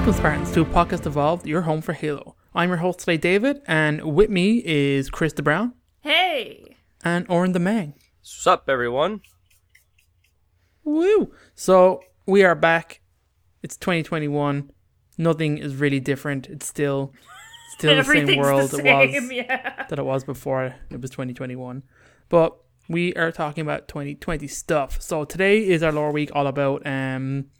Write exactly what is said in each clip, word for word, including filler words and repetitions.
Welcome, Spartans, to Podcast Evolved, your home for Halo. I'm your host today, David, and with me is Chris DeBrown. Hey! And Oren the Mang. Sup, everyone. Woo! So, we are back. It's twenty twenty-one. Nothing is really different. It's still still the same world the same, it was yeah. that it was before it was twenty twenty-one. But we are talking about twenty twenty stuff. So, today is our lore week all about... um.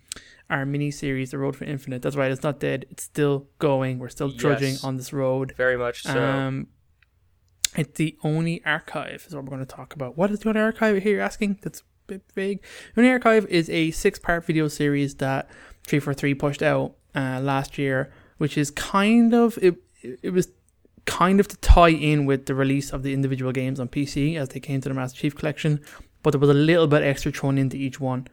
our mini-series, The Road for Infinite. That's right, it's not dead. It's still going. We're still trudging yes, on this road. Very much so. Um, it's the O N I Archive is what we're going to talk about. What is the O N I Archive here, you're asking? That's a bit vague. The O N I Archive is a six-part video series that three forty-three pushed out uh, last year, which is kind of... It, it was kind of to tie in with the release of the individual games on P C as they came to the Master Chief Collection, but there was a little bit extra thrown into each one.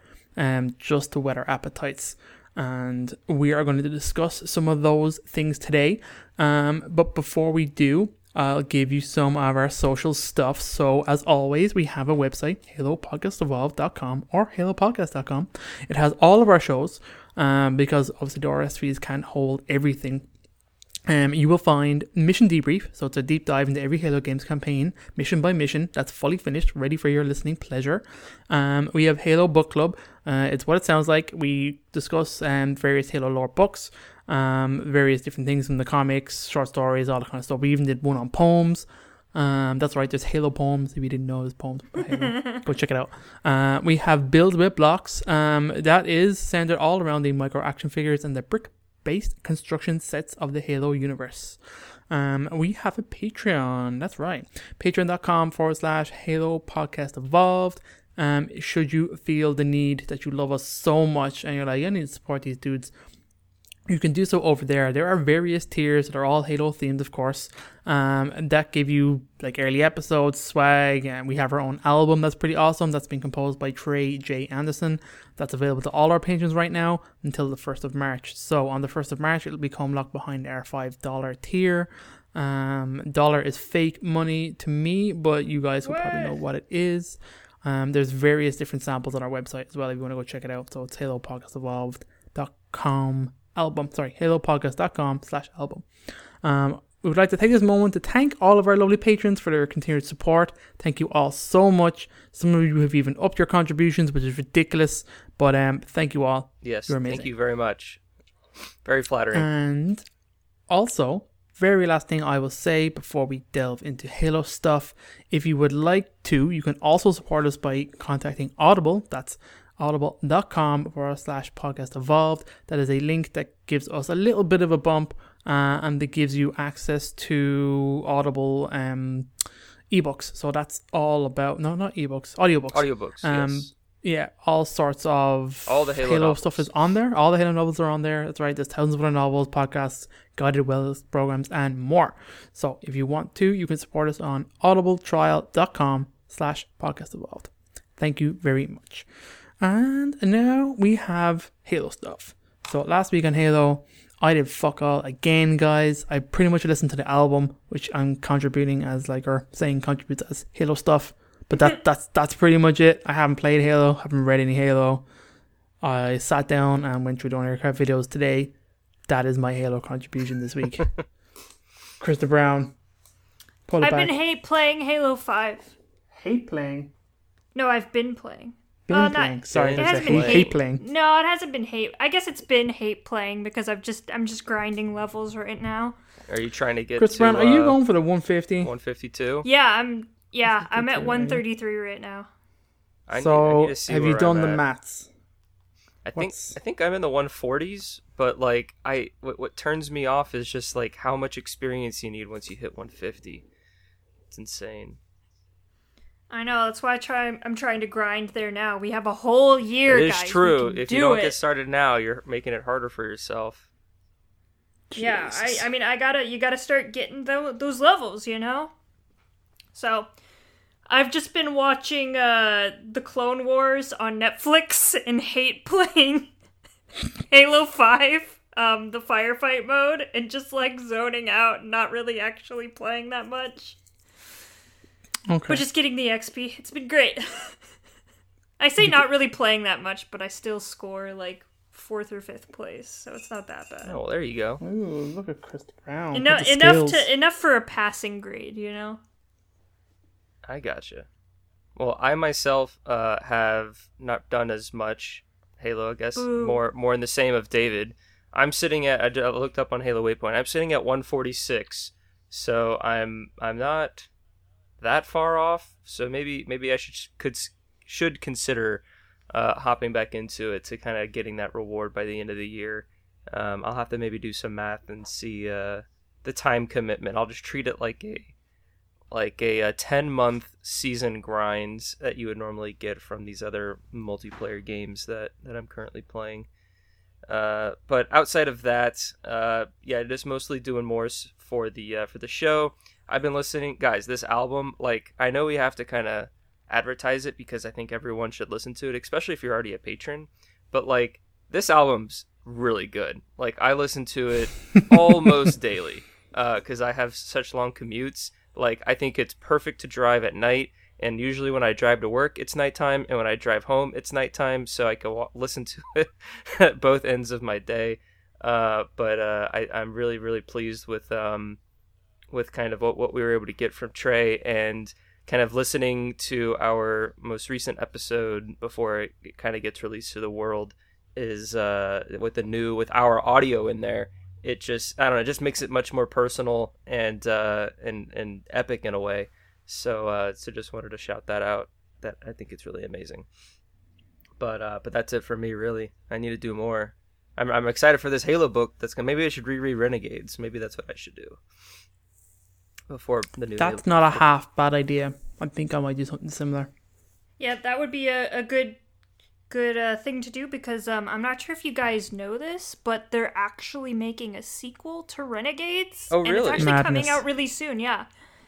Um, just to whet our appetites, and we are going to discuss some of those things today. Um, but before we do, I'll give you some of our social stuff. So as always, we have a website, halo podcast evolved dot com or halo podcast dot com. It has all of our shows um, because obviously the R S Vs can't hold everything. Um, you will find Mission Debrief, so it's a deep dive into every Halo games campaign, mission by mission, that's fully finished, ready for your listening pleasure. Um, we have Halo Book Club, uh, it's what it sounds like. We discuss um, various Halo lore books, um, various different things from the comics, short stories, all that kind of stuff. We even did one on poems. Um, that's right, there's Halo Poems. If you didn't know, there's poems about Halo. Go check it out. Uh, we have Build with Blocks, um, that is centered all around the micro action figures and the brick based construction sets of the Halo universe. Um, we have a Patreon. That's right. Patreon.com forward slash Halo Podcast Evolved. Um, should you feel the need that you love us so much and you're like, I need to support these dudes, you can do so over there. There are various tiers that are all Halo themed, of course, um, and that give you like early episodes, swag, and we have our own album that's pretty awesome. That's been composed by Trey J. Anderson. That's available to all our patrons right now until the first of March. So on the first of March, it'll become locked behind our five dollars tier. Um, dollar is fake money to me, but you guys will what? probably know what it is. Um, there's various different samples on our website as well if you want to go check it out. So it's halo podcast evolved dot com. Album, sorry, halopodcast.com slash album. Um, we would like to take this moment to thank all of our lovely patrons for their continued support. Thank you all so much. Some of you have even upped your contributions, which is ridiculous, but um, thank you all. Yes, you're amazing. Thank you very much. Very flattering. And also, very last thing I will say before we delve into Halo stuff, if you would like to, you can also support us by contacting Audible. That's audible.com forward slash podcast evolved. That is a link that gives us a little bit of a bump uh, and that gives you access to Audible um, ebooks. So that's all about, no, not ebooks, audiobooks. Audiobooks, um, yes. Yeah, all sorts of all the Halo, Halo stuff is on there. All the Halo novels are on there. That's right. There's thousands of other novels, podcasts, guided wellness programs, and more. So if you want to, you can support us on audibletrial.com slash podcast evolved. Thank you very much. And now we have Halo stuff. So last week on Halo, I did fuck all again, guys. I pretty much listened to the album, which I'm contributing as like, or saying contributes as Halo stuff. But that that's that's pretty much it. I haven't played Halo, haven't read any Halo. I sat down and went through the O N I Archive videos today. That is my Halo contribution this week. Chris DeBrown, pull it I've back. been hate playing Halo five. Hate playing? No, I've been playing. Been uh, playing. Not, Sorry, it hasn't been hate. hate playing. No, it hasn't been hate. I guess it's been hate playing because I've just I'm just grinding levels right now. Are you trying to get? Chris to, Brown, are uh, you going for the one fifty? one fifty-two. Yeah, I'm. Yeah, I'm at one thirty-three right now. I so need, I need to see have you done I'm the at. maths? I think What's... I think I'm in the one forties, but like I what, what turns me off is just like how much experience you need once you hit one fifty. It's insane. I know, that's why I try, I'm trying to grind there now. We have a whole year, guys. It is true. If you don't get started now, you're making it harder for yourself. Yeah, I, I mean, I gotta, you gotta start getting the, those levels, you know? So, I've just been watching uh, The Clone Wars on Netflix and hate playing Halo five, um, the firefight mode, and just, like, zoning out and not really actually playing that much. Okay. We're just getting the X P. It's been great. I say not really playing that much, but I still score like fourth or fifth place, so it's not that bad. Oh, well, there you go. Ooh, look at Chris Brown. Eno- enough to enough for a passing grade, you know. I gotcha. Well, I myself uh, have not done as much Halo. I guess Ooh. more more in the same of David. I'm sitting at. I looked up on Halo Waypoint. I'm sitting at one forty-six, so I'm I'm not that far off. So maybe maybe I should could should consider uh, hopping back into it to kind of getting that reward by the end of the year. Um, I'll have to maybe do some math and see uh, the time commitment. I'll just treat it like a. like a, a ten month season grinds that you would normally get from these other multiplayer games that, that I'm currently playing. Uh, but outside of that, uh, yeah, just mostly doing more for the, uh, for the show. I've been listening, guys, this album, like, I know we have to kind of advertise it because I think everyone should listen to it, especially if you're already a patron, but like this album's really good. Like I listen to it almost daily, uh, cause I have such long commutes. Like, I think it's perfect to drive at night, and usually when I drive to work, it's nighttime, and when I drive home, it's nighttime, so I can walk, listen to it at both ends of my day. Uh, but uh, I, I'm really, really pleased with um, with kind of what, what we were able to get from Trey, and kind of listening to our most recent episode before it kind of gets released to the world is uh, with the new, with our audio in there. It just, I don't know, it just makes it much more personal and uh, and and epic in a way. So, uh, so just wanted to shout that out. That I think it's really amazing. But uh, but that's it for me, really. I need to do more. I'm I'm excited for this Halo book. That's gonna, maybe I should reread Renegades. Maybe that's what I should do before the new. That's Halo not book. A half bad idea. I think I might do something similar. Yeah, that would be a, a good. Good uh, thing to do, because um, I'm not sure if you guys know this, but they're actually making a sequel to Renegades. Oh, really? And it's actually Madness. Coming out really soon, yeah.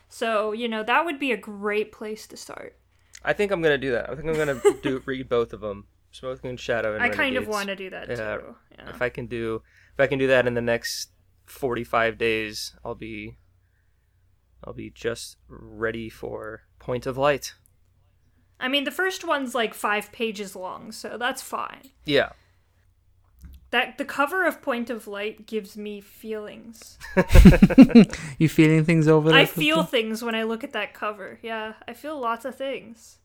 So, you know, that would be a great place to start. I think I'm going to do that. I think I'm going to do read both of them, Smoke and Shadow and I Renegades. kind of want to do that, yeah, too. Yeah. If I can do if I can do that in the next forty-five days, I'll be I'll be just ready for Point of Light. I mean, the first one's like five pages long, so that's fine. Yeah. That the cover of Point of Light gives me feelings. You feeling things over there? I feel them? Things when I look at that cover. Yeah, I feel lots of things.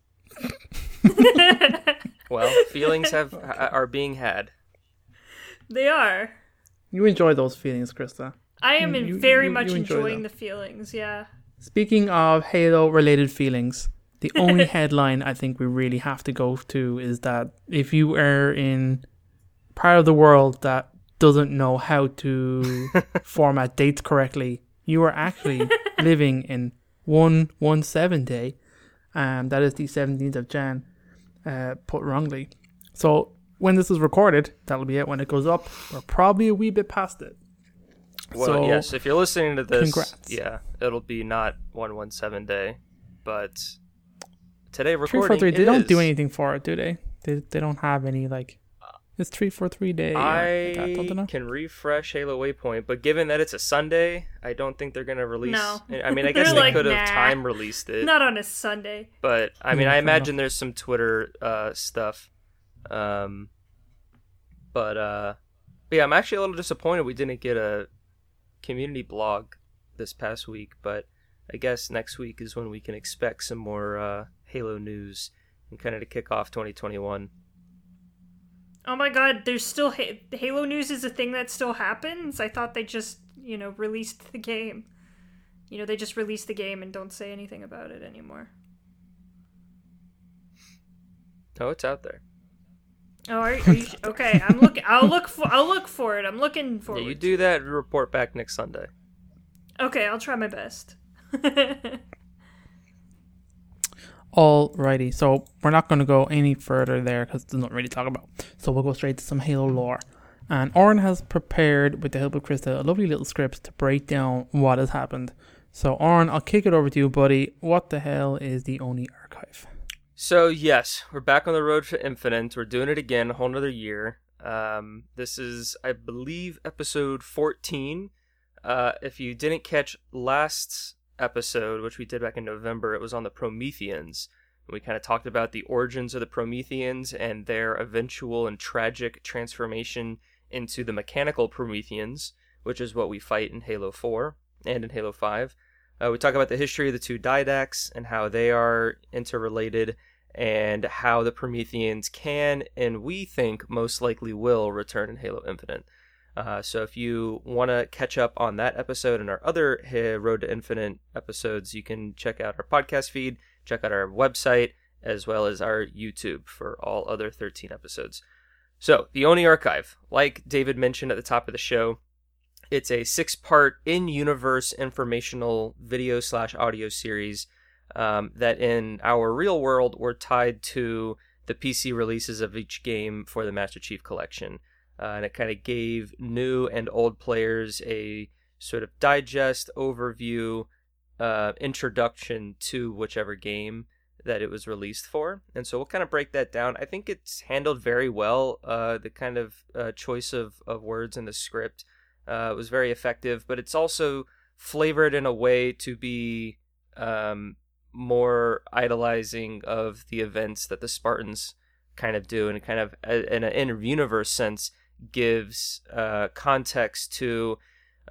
Well, feelings have are being had. They are. You enjoy those feelings, Krista. I am you, very you, much you enjoy enjoying them. The feelings, yeah. Speaking of Halo-related feelings... The only headline I think we really have to go to is that if you are in part of the world that doesn't know how to format dates correctly, you are actually living in one seventeen day, and um, that is the seventeenth of Jan, uh, put wrongly. So when this is recorded, that'll be it. When it goes up, we're probably a wee bit past it. Well, so, yes, if you're listening to this, congrats. Yeah, it'll be not one seventeen day, but... Today recording three forty-three, they don't do anything for it, do they? They they don't have any, like, it's three forty-three day. I like that, can refresh Halo Waypoint, but given that it's a Sunday, I don't think they're going to release. No. I mean, I guess they like, could have nah, time released it. Not on a Sunday. But, I mean, yeah, I imagine enough. There's some Twitter uh, stuff. Um, but, uh, but, yeah, I'm actually a little disappointed we didn't get a community blog this past week, but I guess next week is when we can expect some more... Uh, Halo news and kind of to kick off twenty twenty-one. Oh my god, there's still ha- Halo news is a thing that still happens? I thought they just, you know, released the game. You know, they just released the game and don't say anything about it anymore. Oh, it's out there. Oh, are, are you okay? I'm look I'll look for I'll look for it. I'm looking for it. Yeah, you do that and report back next Sunday. Okay, I'll try my best. Alrighty, so we're not going to go any further there because there's nothing really to talk about. So we'll go straight to some Halo lore. And Oren has prepared, with the help of Krista, a lovely little script to break down what has happened. So Oren, I'll kick it over to you, buddy. What the hell is the O N I Archive? So yes, we're back on the road for Infinite. We're doing it again, a whole nother year. Um, this is, I believe, episode fourteen. Uh, if you didn't catch last... episode, which we did back in November, it was on the Prometheans, We kind of talked about the origins of the Prometheans and their eventual and tragic transformation into the mechanical Prometheans, which is what we fight in Halo four and in Halo five. Uh, we talk about the history of the two didacts and how they are interrelated and how the Prometheans can, and we think most likely will, return in Halo Infinite. Uh, so if you want to catch up on that episode and our other Road to Infinite episodes, you can check out our podcast feed, check out our website, as well as our YouTube for all other thirteen episodes. So, the O N I Archive, like David mentioned at the top of the show, it's a six-part in-universe informational video slash audio series um, that in our real world were tied to the P C releases of each game for the Master Chief Collection. Uh, and it kind of gave new and old players a sort of digest, overview, uh, introduction to whichever game that it was released for. And so we'll kind of break that down. I think it's handled very well. Uh, the kind of uh, choice of, of words in the script uh, was very effective, but it's also flavored in a way to be um, more idolizing of the events that the Spartans kind of do, and kind of in an inter-universe sense gives uh, context to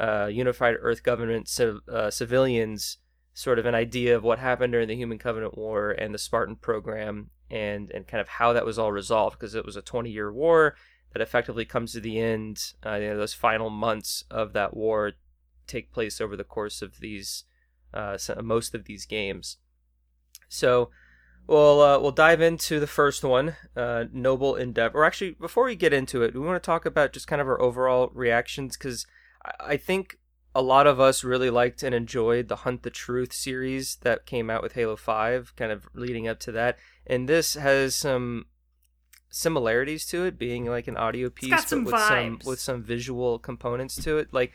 uh, unified Earth government civ- uh, civilians, sort of an idea of what happened during the Human Covenant War and the Spartan Program, and, and kind of how that was all resolved, because it was a twenty-year war that effectively comes to the end. Uh, you know, those final months of that war take place over the course of these uh, most of these games. So We'll, uh, we'll dive into the first one, uh, Noble Endeavor. Or actually, before we get into it, we want to talk about just kind of our overall reactions, because I think a lot of us really liked and enjoyed the Hunt the Truth series that came out with Halo five, kind of leading up to that. And this has some similarities to it, being like an audio piece, it's got some but with, some, with some visual components to it. Like,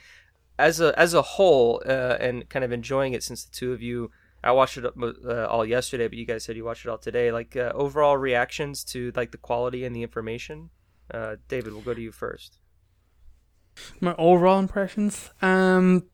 as a, as a whole, uh, and kind of enjoying it since the two of you... I watched it uh, all yesterday, but you guys said you watched it all today. Like, uh, overall reactions to, like, the quality and the information. Uh, David, we'll go to you first. My overall impressions? Um,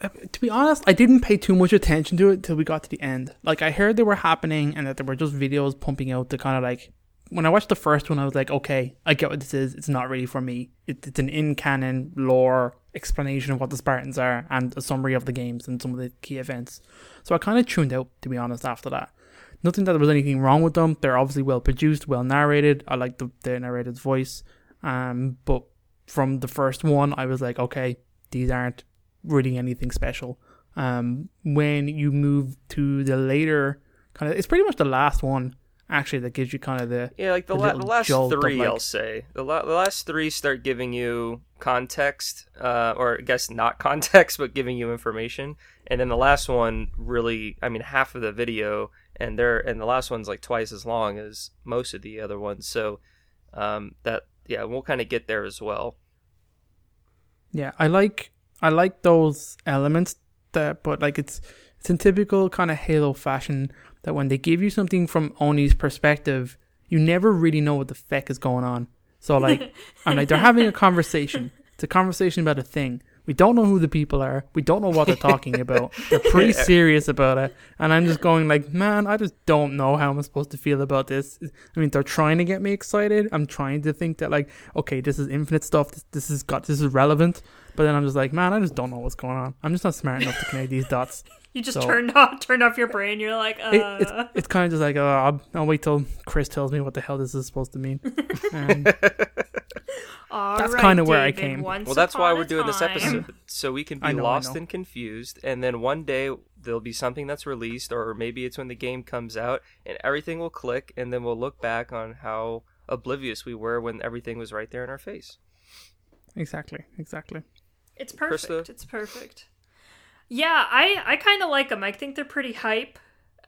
to be honest, I didn't pay too much attention to it till we got to the end. Like, I heard they were happening and that there were just videos pumping out to kind of, like... When I watched the first one, I was like, okay, I get what this is. It's not really for me. It, it's an in-canon lore explanation of what the Spartans are and a summary of the games and some of the key events. So I kind of tuned out, to be honest, after that. Nothing that there was anything wrong with them. They're obviously well-produced, well-narrated. I like the, the narrator's voice. Um, but from the first one, I was like, okay, these aren't really anything special. Um, when you move to the later, kind of, it's pretty much the last one, actually, that gives you kind of the yeah, like the, the, la- the last three, like... I'll say the, la- the last three start giving you context, uh, or I guess not context, but giving you information. And then the last one really, I mean, half of the video, and there, and the last one's like twice as long as most of the other ones. So um, that yeah, we'll kind of get there as well. Yeah, I like I like those elements that, but like it's it's in typical kind of Halo fashion, that when they give you something from Oni's perspective, you never really know what the feck is going on. So, like, I'm like, they're having a conversation. It's a conversation about a thing. We don't know who the people are. We don't know what they're talking about. They're pretty serious about it. And I'm just going like, man, I just don't know how I'm supposed to feel about this. I mean, they're trying to get me excited. I'm trying to think that, like, okay, this is Infinite stuff. This, this is got, this is relevant. But then I'm just like, man, I just don't know what's going on. I'm just not smart enough to connect these dots. You just so, turned off, turned off your brain. You're like, uh. It, it's, it's kind of just like, uh, I'll, I'll wait till Chris tells me what the hell this is supposed to mean. Um, All that's right, kind of where I came. Well, that's why we're doing time. This episode, so we can be know, lost and confused, and then one day there'll be something that's released, or maybe it's when the game comes out, and everything will click, and then we'll look back on how oblivious we were when everything was right there in our face. Exactly, exactly. It's perfect. Krista? It's perfect. Yeah, I, I kind of like them. I think they're pretty hype.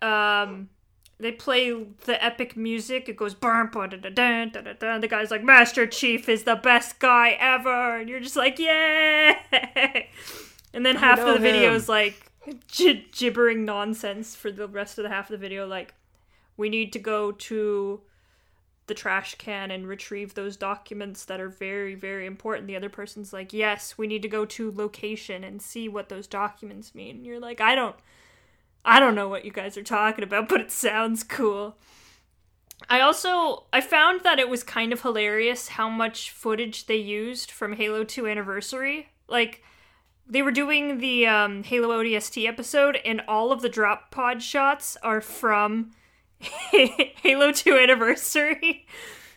Um, they play the epic music. It goes... The guy's like, Master Chief is the best guy ever. And you're just like, yay! And then half of the video is like gi- gibbering nonsense for the rest of the half of the video. Like, we need to go to the trash can and retrieve those documents that are very, very important. The other person's like, yes, we need to go to location and see what those documents mean. And you're like, I don't I don't know what you guys are talking about, but it sounds cool. I also, I found that it was kind of hilarious how much footage they used from Halo two Anniversary. Like, they were doing the um, Halo O D S T episode, and all of the drop pod shots are from Halo two Anniversary.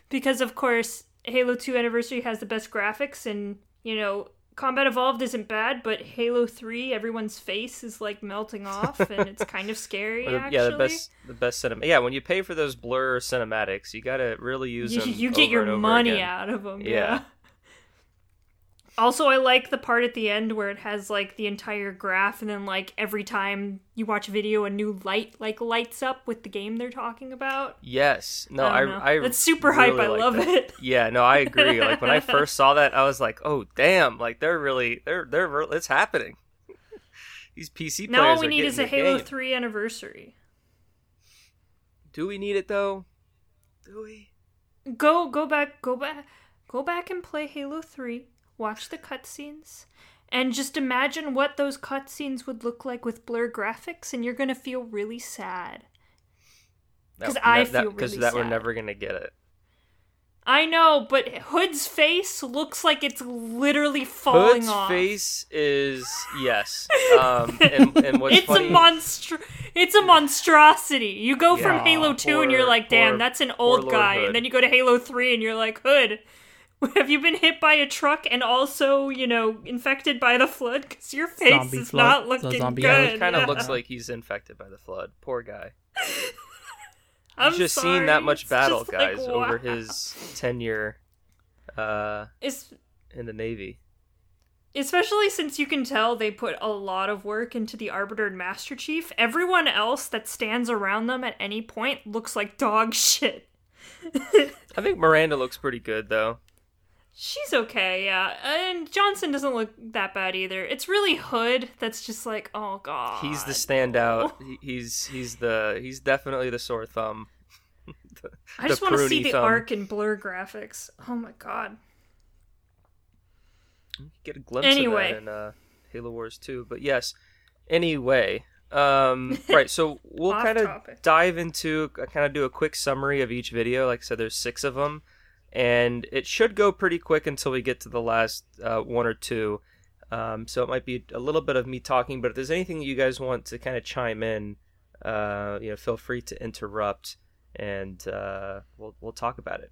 Because, of course, Halo two Anniversary has the best graphics, and, you know, Combat Evolved isn't bad, but Halo three, everyone's face is, like, melting off, and it's kind of scary, well, actually. Yeah, the best, the best cinema. Yeah, when you pay for those blur cinematics, you gotta really use you, them You get over your money again. Out of them, yeah. yeah. Also, I like the part at the end where it has, like, the entire graph, and then, like, every time you watch a video, a new light, like, lights up with the game they're talking about. Yes. No, I... I, I That's super really hype. I love that. It. Yeah, no, I agree. Like, when I first saw that, I was like, oh, damn. Like, they're really... They're... they're. It's happening. These P C players now all we need is a Halo three anniversary. Do we need it, though? Do we? Go, go back, go back, go back and play Halo three. Watch the cutscenes, and just imagine what those cutscenes would look like with blur graphics, and you're going to feel really sad. Because I feel really sad. Because that we're never going to get it. I know, but Hood's face looks like it's literally falling off. Hood's face is, yes. Um, and, and what's it's funny... A monstr- it's a monstrosity. You go from yeah, Halo two poor, and you're like, damn, poor, that's an old guy. Hood. And then you go to Halo three and you're like, Hood... Have you been hit by a truck and also, you know, infected by the flood? Because your face zombie is flood. Not looking good. Yeah, he kind of yeah. looks like he's infected by the flood. Poor guy. I've just sorry. Seen that much it's battle, guys, like, wow. over his tenure uh, it's, in the Navy. Especially since you can tell they put a lot of work into the Arbiter and Master Chief. Everyone else that stands around them at any point looks like dog shit. I think Miranda looks pretty good, though. She's okay, yeah. And Johnson doesn't look that bad either. It's really Hood that's just like, oh god. He's the standout. Oh. He's he's the he's definitely the sore thumb. the, I just want to see the thumb. Arc and blur graphics. Oh my god. You get a glimpse anyway. Of that in uh, Halo Wars two, but yes. Anyway, um, right. So we'll kind of dive into kind of do a quick summary of each video. Like I said, there's six of them. And it should go pretty quick until we get to the last uh, one or two. Um, so it might be a little bit of me talking, but if there's anything you guys want to kind of chime in, uh, you know, feel free to interrupt, and uh, we'll we'll talk about it.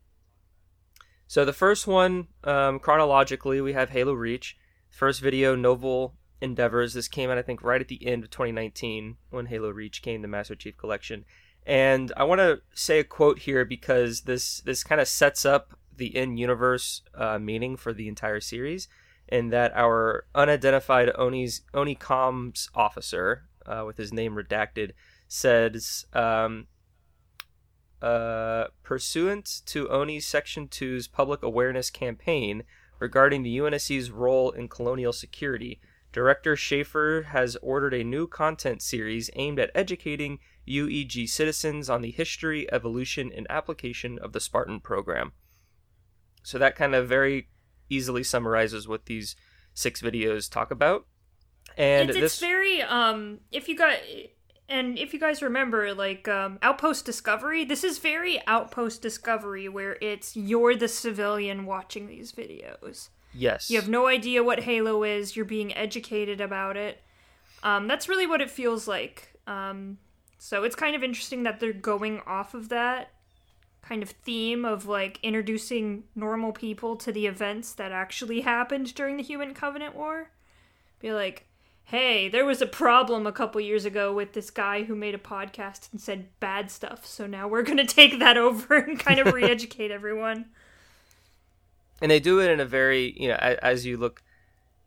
So the first one, um, chronologically, we have Halo Reach. First video, Noble Endeavors. This came out, I think, right at the end of twenty nineteen when Halo Reach came to Master Chief Collection. And I want to say a quote here because this, this kind of sets up the in-universe uh, meaning for the entire series, and that our unidentified Oni's, O N I comms officer, uh, with his name redacted, says, um, uh, pursuant to O N I's Section two's public awareness campaign regarding the U N S C's role in colonial security, Director Schaefer has ordered a new content series aimed at educating U E G citizens on the history, evolution, and application of the Spartan program. So that kind of very easily summarizes what these six videos talk about. And it's, this... it's very um if you got and if you guys remember, like, um Outpost Discovery, this is very Outpost Discovery, where it's you're the civilian watching these videos. Yes. You have no idea what Halo is, you're being educated about it. Um that's really what it feels like. Um So it's kind of interesting that they're going off of that kind of theme of, like, introducing normal people to the events that actually happened during the Human Covenant War. Be like, hey, there was a problem a couple years ago with this guy who made a podcast and said bad stuff, so now we're going to take that over and kind of re-educate everyone. And they do it in a very, you know, as you look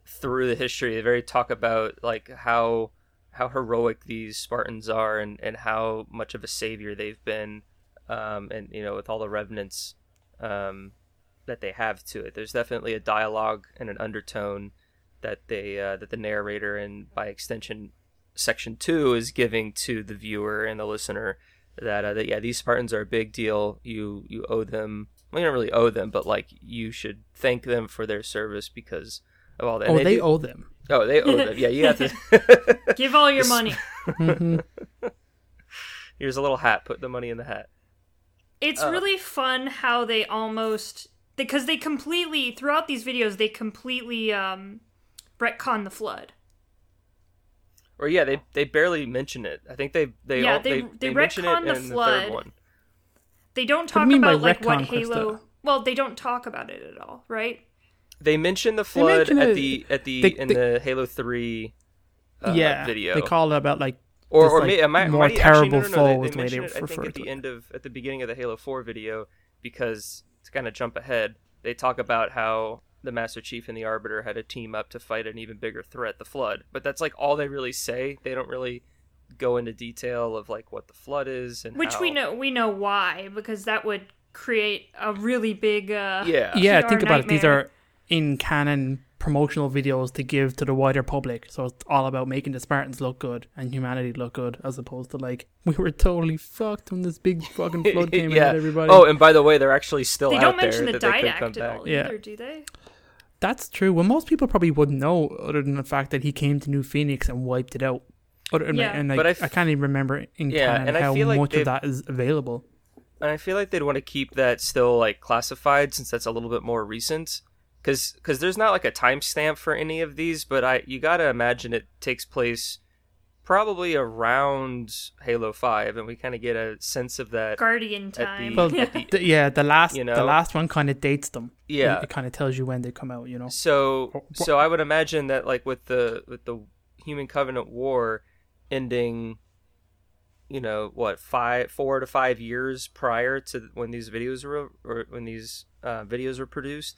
through the history, they very talk about, like, how... how heroic these Spartans are, and, and how much of a savior they've been, um, and, you know, with all the revenants um, that they have to it. There's definitely a dialogue and an undertone that they uh, that the narrator, and by extension Section two, is giving to the viewer and the listener, that, uh, that yeah, these Spartans are a big deal. You, you owe them. Well, you don't really owe them, but, like, you should thank them for their service because of all that. Oh, and they, they do... owe them. Oh, they owe it. Yeah, you have to give all your money. Here's a little hat. Put the money in the hat. It's uh. really fun how they almost, because they completely, throughout these videos, they completely um, retcon the Flood. Or yeah, they they barely mention it. I think they they yeah, all, they, they, they, they mention it the in Flood. The third one. They don't talk what about like what Halo. Krista? Well, they don't talk about it at all, right? They mention the Flood mention at it, the at the they, in they, the Halo three uh, yeah, video. They call it about like or this, or like, may, am I, more might terrible actually, no, no, no, fall. They, they mention it, I think at the it. end of at the beginning of the Halo four video, because to kind of jump ahead, they talk about how the Master Chief and the Arbiter had a team up to fight an even bigger threat, the Flood. But that's like all they really say. They don't really go into detail of like what the Flood is and which how. we know we know why, because that would create a really big uh, yeah yeah. P R think about nightmare. It. These are in canon promotional videos to give to the wider public, so it's all about making the Spartans look good and humanity look good, as opposed to like we were totally fucked when this big fucking Flood came yeah. and hit everybody. Oh, and by the way, they're actually still they out there. They don't mention the Didact at all either, yeah. do they? That's true. Well, most people probably wouldn't know, other than the fact that he came to New Phoenix and wiped it out. Other than, yeah. And like, but I, f- I can't even remember in yeah, canon how like much of that is available. And I feel like they'd want to keep that still like classified, since that's a little bit more recent. Because there's not like a timestamp for any of these, but I you got to imagine it takes place probably around Halo five, and we kind of get a sense of that Guardian time. The, well, the, yeah, the last you know? the last one kind of dates them. Yeah, it, it kind of tells you when they come out. You know, so so I would imagine that like with the with the Human Covenant War ending, you know what, five four to five years prior to when these videos were or when these uh, videos were produced.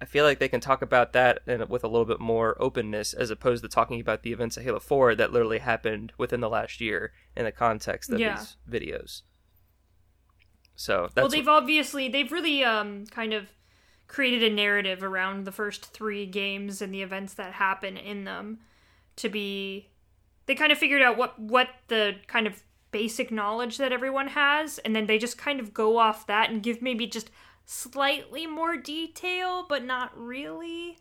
I feel like they can talk about that and with a little bit more openness, as opposed to talking about the events of Halo four that literally happened within the last year in the context of yeah. these videos. So that's well, they've what... obviously they've really um, kind of created a narrative around the first three games and the events that happen in them to be. They kind of figured out what what the kind of basic knowledge that everyone has, and then they just kind of go off that and give maybe just slightly more detail, but not really,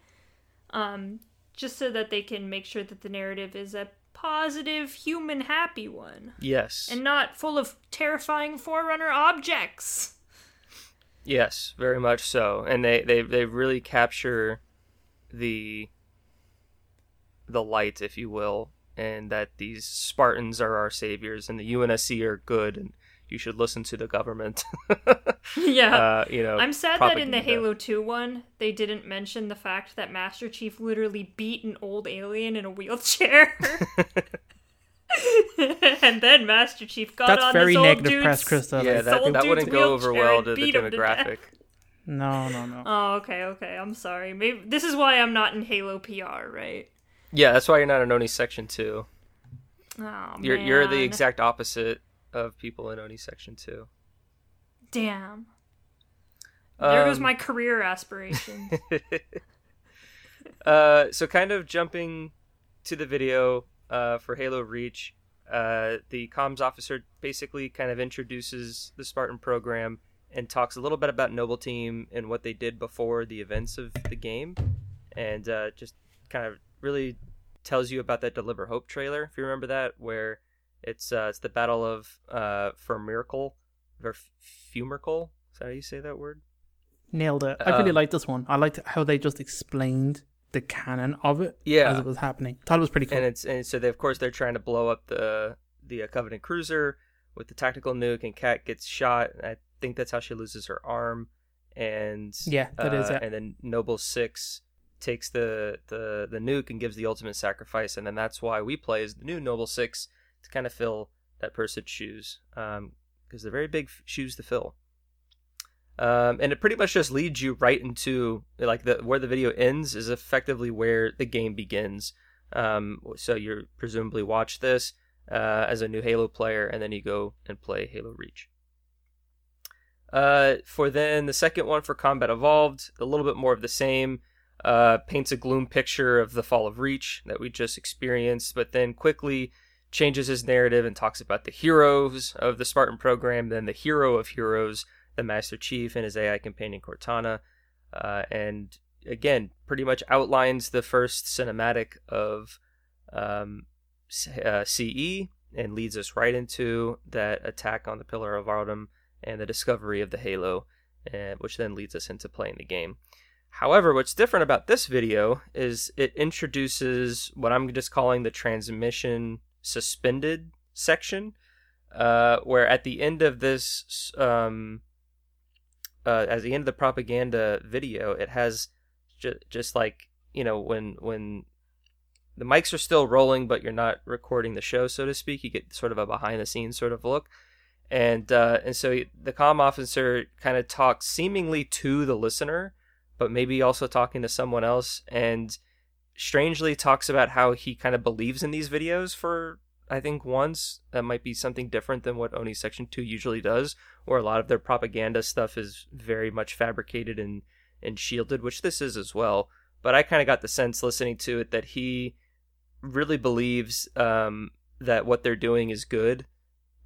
um, just so that they can make sure that the narrative is a positive, human, happy one. Yes. And not full of terrifying Forerunner objects. Yes, very much so. And they, they, they really capture the the light, if you will, and that these Spartans are our saviors and the U N S C are good and you should listen to the government. yeah. Uh, you know, I'm sad that in the Halo two one, they didn't mention the fact that Master Chief literally beat an old alien in a wheelchair. And then Master Chief got that's on this old dude's... That's very negative press, Krista. Yeah, that, that wouldn't go over well to the demographic. To no, no, no. Oh, okay, okay. I'm sorry. Maybe this is why I'm not in Halo P R, right? Yeah, that's why you're not in O N I Section two. Oh, man. You're, you're the exact opposite of people in O N I Section two. Damn. Um, there goes my career aspirations. uh, so kind of jumping to the video uh, for Halo Reach, uh, the comms officer basically kind of introduces the Spartan program and talks a little bit about Noble Team and what they did before the events of the game, and uh, just kind of really tells you about that Deliver Hope trailer, if you remember that, where It's uh, it's the Battle of uh, Fumericle, or Fumericle. Is that how you say that word? Nailed it. I uh, really like this one. I liked how they just explained the canon of it yeah. as it was happening. Thought it was pretty cool. And it's and so they of course they're trying to blow up the the uh, Covenant cruiser with the tactical nuke, and Kat gets shot. I think that's how she loses her arm. And yeah, that uh, is it. And then Noble Six takes the, the the nuke and gives the ultimate sacrifice, and then that's why we play as the new Noble Six, to kind of fill that person's shoes, um, because they're very big f- shoes to fill. Um, and it pretty much just leads you right into like the where the video ends is effectively where the game begins. Um, so you presumably watch this uh, as a new Halo player, and then you go and play Halo Reach. Uh, for then the second one for Combat Evolved, a little bit more of the same. Uh, paints a gloom picture of the fall of Reach that we just experienced, but then quickly changes his narrative and talks about the heroes of the Spartan program, then the hero of heroes, the Master Chief and his A I companion Cortana, uh, and again, pretty much outlines the first cinematic of um, uh, C E and leads us right into that attack on the Pillar of Autumn and the discovery of the Halo, uh, which then leads us into playing the game. However, what's different about this video is it introduces what I'm just calling the transmission suspended section, uh, where at the end of this, um, uh, at the end of the propaganda video, it has ju- just like, you know, when when the mics are still rolling, but you're not recording the show, so to speak, you get sort of a behind-the-scenes sort of look. And uh, and so the comm officer kind of talks seemingly to the listener, but maybe also talking to someone else, and strangely talks about how he kind of believes in these videos for, I think, once. That might be something different than what O N I Section two usually does, where a lot of their propaganda stuff is very much fabricated and, and shielded, which this is as well. But I kind of got the sense listening to it that he really believes um, that what they're doing is good,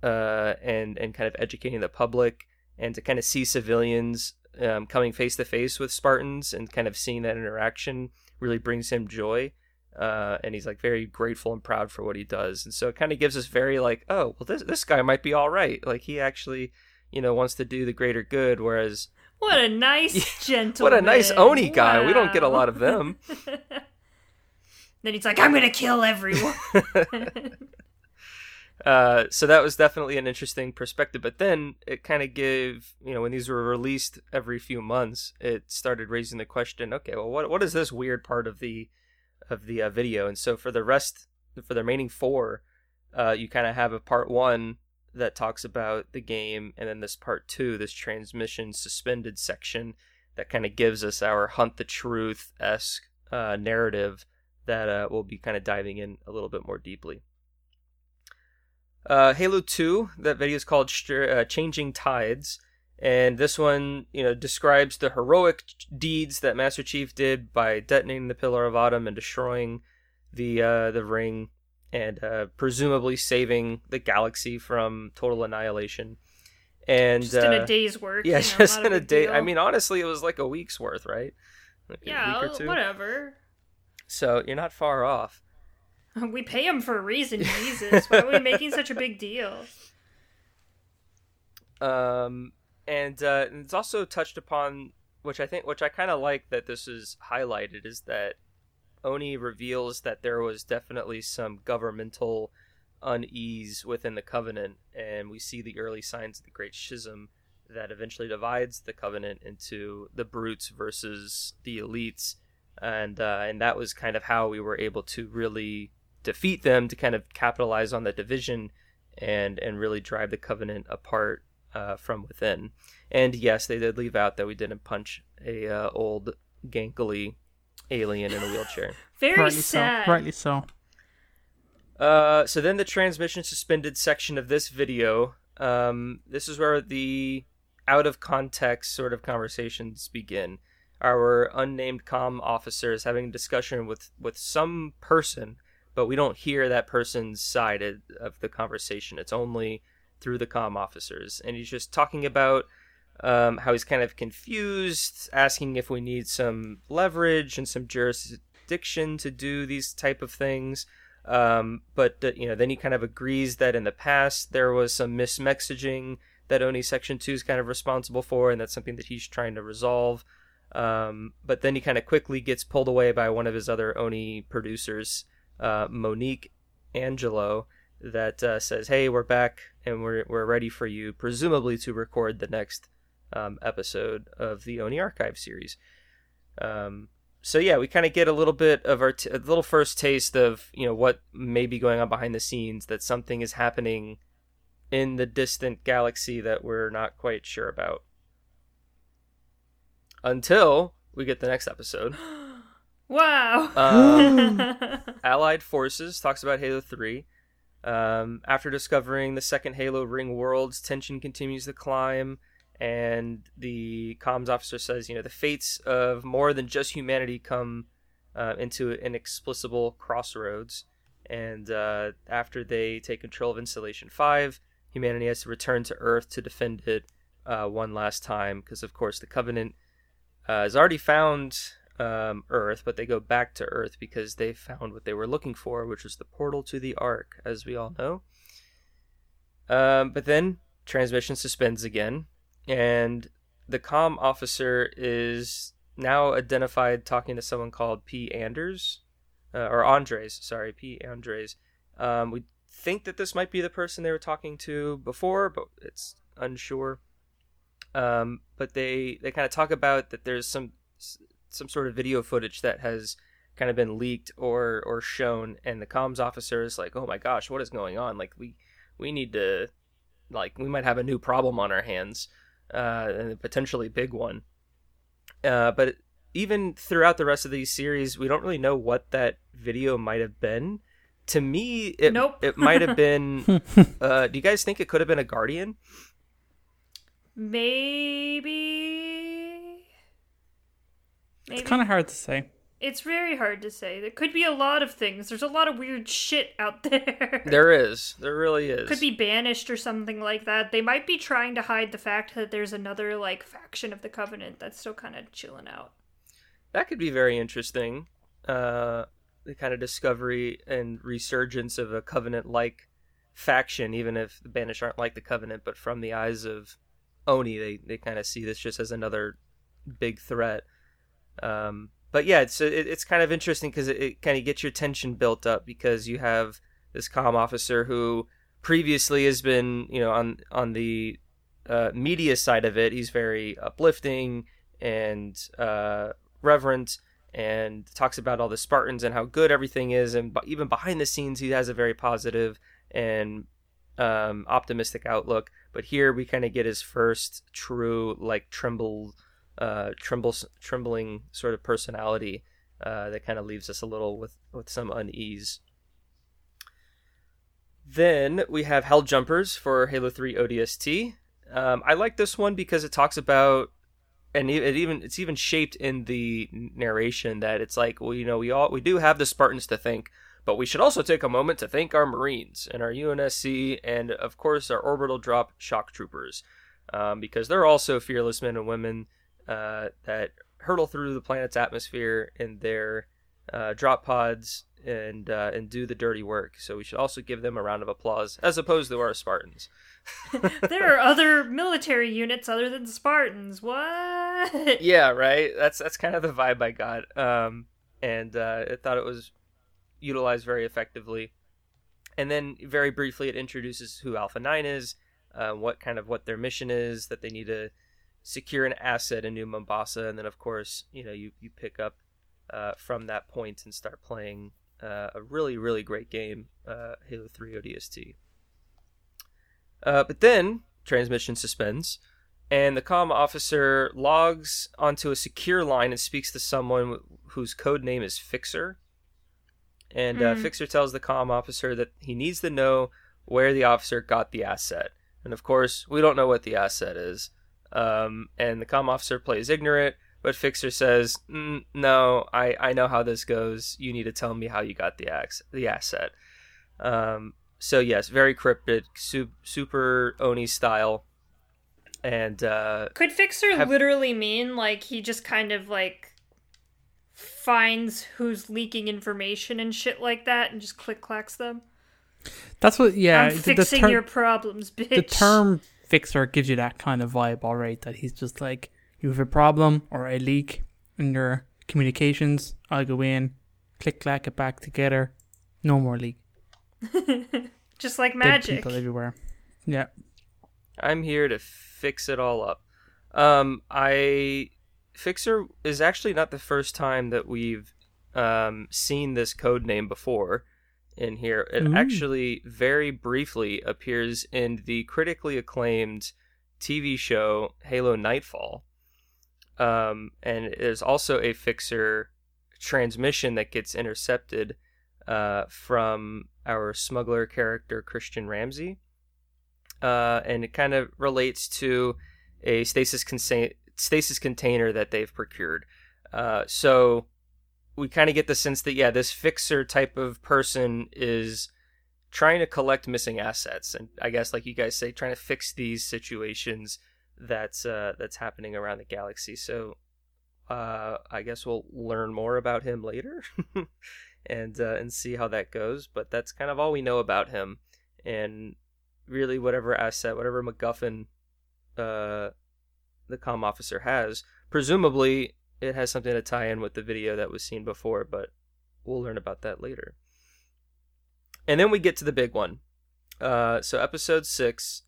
uh, and, and kind of educating the public, and to kind of see civilians Um, coming face to face with Spartans and kind of seeing that interaction really brings him joy, uh, and he's like very grateful and proud for what he does. And so it kind of gives us very like, oh, well, this this guy might be all right. Like he actually, you know, wants to do the greater good. Whereas, what a nice gentleman! What a nice Oni guy. Wow. We don't get a lot of them. Then he's like, I'm gonna kill everyone. Uh, so that was definitely an interesting perspective, but then it kind of gave, you know, when these were released every few months, it started raising the question, okay, well, what what is this weird part of the of the uh, video? And so for the rest, for the remaining four, uh, you kind of have a part one that talks about the game, and then this part two, this transmission suspended section that kind of gives us our Hunt the Truth-esque uh, narrative that uh, we'll be kind of diving in a little bit more deeply. Uh, Halo two, that video is called uh, Changing Tides, and this one, you know, describes the heroic deeds that Master Chief did by detonating the Pillar of Autumn and destroying the uh, the ring, and uh, presumably saving the galaxy from total annihilation. And just uh, in a day's work. Yeah, you know, just in a day. Deal. I mean, honestly, it was like a week's worth, right? Like yeah, a week or two. Whatever. So you're not far off. We pay him for a reason, Jesus. Why are we making such a big deal? Um, and, uh, and it's also touched upon, which I think, which I kind of like that this is highlighted, is that Oni reveals that there was definitely some governmental unease within the Covenant, and we see the early signs of the Great Schism that eventually divides the Covenant into the brutes versus the elites, and uh, and that was kind of how we were able to really defeat them, to kind of capitalize on the division and and really drive the Covenant apart uh, from within. And yes, they did leave out that we didn't punch a uh, old gankily alien in a wheelchair. Very rightly sad. So, rightly so. Uh, so then the transmission suspended section of this video, um, this is where the out of context sort of conversations begin. Our unnamed comm officer is having a discussion with, with some person, but we don't hear that person's side of the conversation. It's only through the comm officers. And he's just talking about um, how he's kind of confused, asking if we need some leverage and some jurisdiction to do these type of things. Um, but uh, you know, then he kind of agrees that in the past there was some mismessaging that O N I Section two is kind of responsible for, and that's something that he's trying to resolve. Um, but then he kind of quickly gets pulled away by one of his other Oni producers, uh, Monique Angelo, that uh, says, "Hey, we're back and we're we're ready for you, presumably to record the next um, episode of the Oni Archive series." Um, so yeah, we kind of get a little bit of our t- a little first taste of, you know, what may be going on behind the scenes, that something is happening in the distant galaxy that we're not quite sure about. Until we get the next episode. Wow. Um, Allied Forces talks about Halo three. Um, after discovering the second Halo ring worlds, tension continues to climb. And the comms officer says, you know, the fates of more than just humanity come uh, into inexplicable crossroads. And uh, after they take control of Installation five, humanity has to return to Earth to defend it uh, one last time. Because, of course, the Covenant Uh, has already found um, Earth, but they go back to Earth because they found what they were looking for, which was the portal to the Ark, as we all know. Um, but then transmission suspends again, and the comm officer is now identified talking to someone called P. Anders, uh, or Andres, sorry, P. Andres. Um, we think that this might be the person they were talking to before, but it's unsure. Um, but they, they kind of talk about that there's some some sort of video footage that has kind of been leaked or or shown, and the comms officer is like, oh my gosh, what is going on? Like, we, we need to, like, we might have a new problem on our hands, uh, and a potentially big one. Uh, but even throughout the rest of these series, we don't really know what that video might have been. To me, it, nope. it might have been... Uh, do you guys think it could have been a Guardian? Maybe. Maybe. It's kind of hard to say. It's very hard to say. There could be a lot of things. There's a lot of weird shit out there. There is. There really is. Could be banished or something like that. They might be trying to hide the fact that there's another, like, faction of the Covenant that's still kind of chilling out. That could be very interesting. Uh, the kind of discovery and resurgence of a Covenant-like faction, even if the Banished aren't like the Covenant, but from the eyes of Oni, they, they kind of see this just as another big threat. Um... But yeah, it's it's kind of interesting because it, it kind of gets your tension built up, because you have this comm officer who previously has been, you know, on on the uh, media side of it. He's very uplifting and uh, reverent, and talks about all the Spartans and how good everything is. And even behind the scenes, he has a very positive and um, optimistic outlook. But here we kind of get his first true, like, tremble. Uh, tremble, trembling sort of personality uh, that kind of leaves us a little with, with some unease. Then we have Hell Jumpers for Halo three O D S T. Um, I like this one because it talks about, and it even it's even shaped in the narration that it's like, well, you know, we all we do have the Spartans to thank, but we should also take a moment to thank our Marines and our U N S C and of course our Orbital Drop Shock Troopers, um, because they're also fearless men and women. Uh, that hurtle through the planet's atmosphere in their uh, drop pods and uh, and do the dirty work. So we should also give them a round of applause, as opposed to our Spartans. There are other military units other than Spartans. What? Yeah, right. That's that's kind of the vibe I got, um, and uh, I thought it was utilized very effectively. And then very briefly, it introduces who Alpha nine is, uh, what kind of what their mission is, that they need to secure an asset in New Mombasa, and then of course, you know, you, you pick up uh, from that point and start playing uh, a really, really great game, uh, Halo three O D S T. Uh, but then, transmission suspends, and the comm officer logs onto a secure line and speaks to someone whose code name is Fixer. And mm. uh, Fixer tells the comm officer that he needs to know where the officer got the asset. And of course, we don't know what the asset is. Um, and the comm officer plays ignorant, but Fixer says, mm, no, I, I know how this goes. You need to tell me how you got the ax- the asset. Um, so yes, very cryptic, su- super Oni style. And, uh... Could Fixer have... literally mean, like, he just kind of, like, finds who's leaking information and shit like that and just click-clacks them? That's what, yeah. I'm fixing the ter- your problems, bitch. The term... Fixer gives you that kind of vibe, all right, that he's just like, you have a problem or a leak in your communications, I'll go in, click clack it back together, no more leak. Just like magic. Dead people everywhere. Yeah. I'm here to fix it all up. Um, I Fixer is actually not the first time that we've um, seen this code name before. In here, it Ooh. actually very briefly appears in the critically acclaimed T V show Halo Nightfall, um, and there's also a Fixer transmission that gets intercepted uh, from our smuggler character Christian Ramsey, uh, and it kind of relates to a stasis con- stasis container that they've procured. Uh, so. We kind of get the sense that, yeah, this Fixer type of person is trying to collect missing assets. And I guess, like you guys say, trying to fix these situations that's, uh, that's happening around the galaxy. So uh, I guess we'll learn more about him later and uh, and see how that goes. But that's kind of all we know about him. And really, whatever asset, whatever MacGuffin uh, the comm officer has, presumably it has something to tie in with the video that was seen before, but we'll learn about that later. And then we get to the big one. Uh, so episode six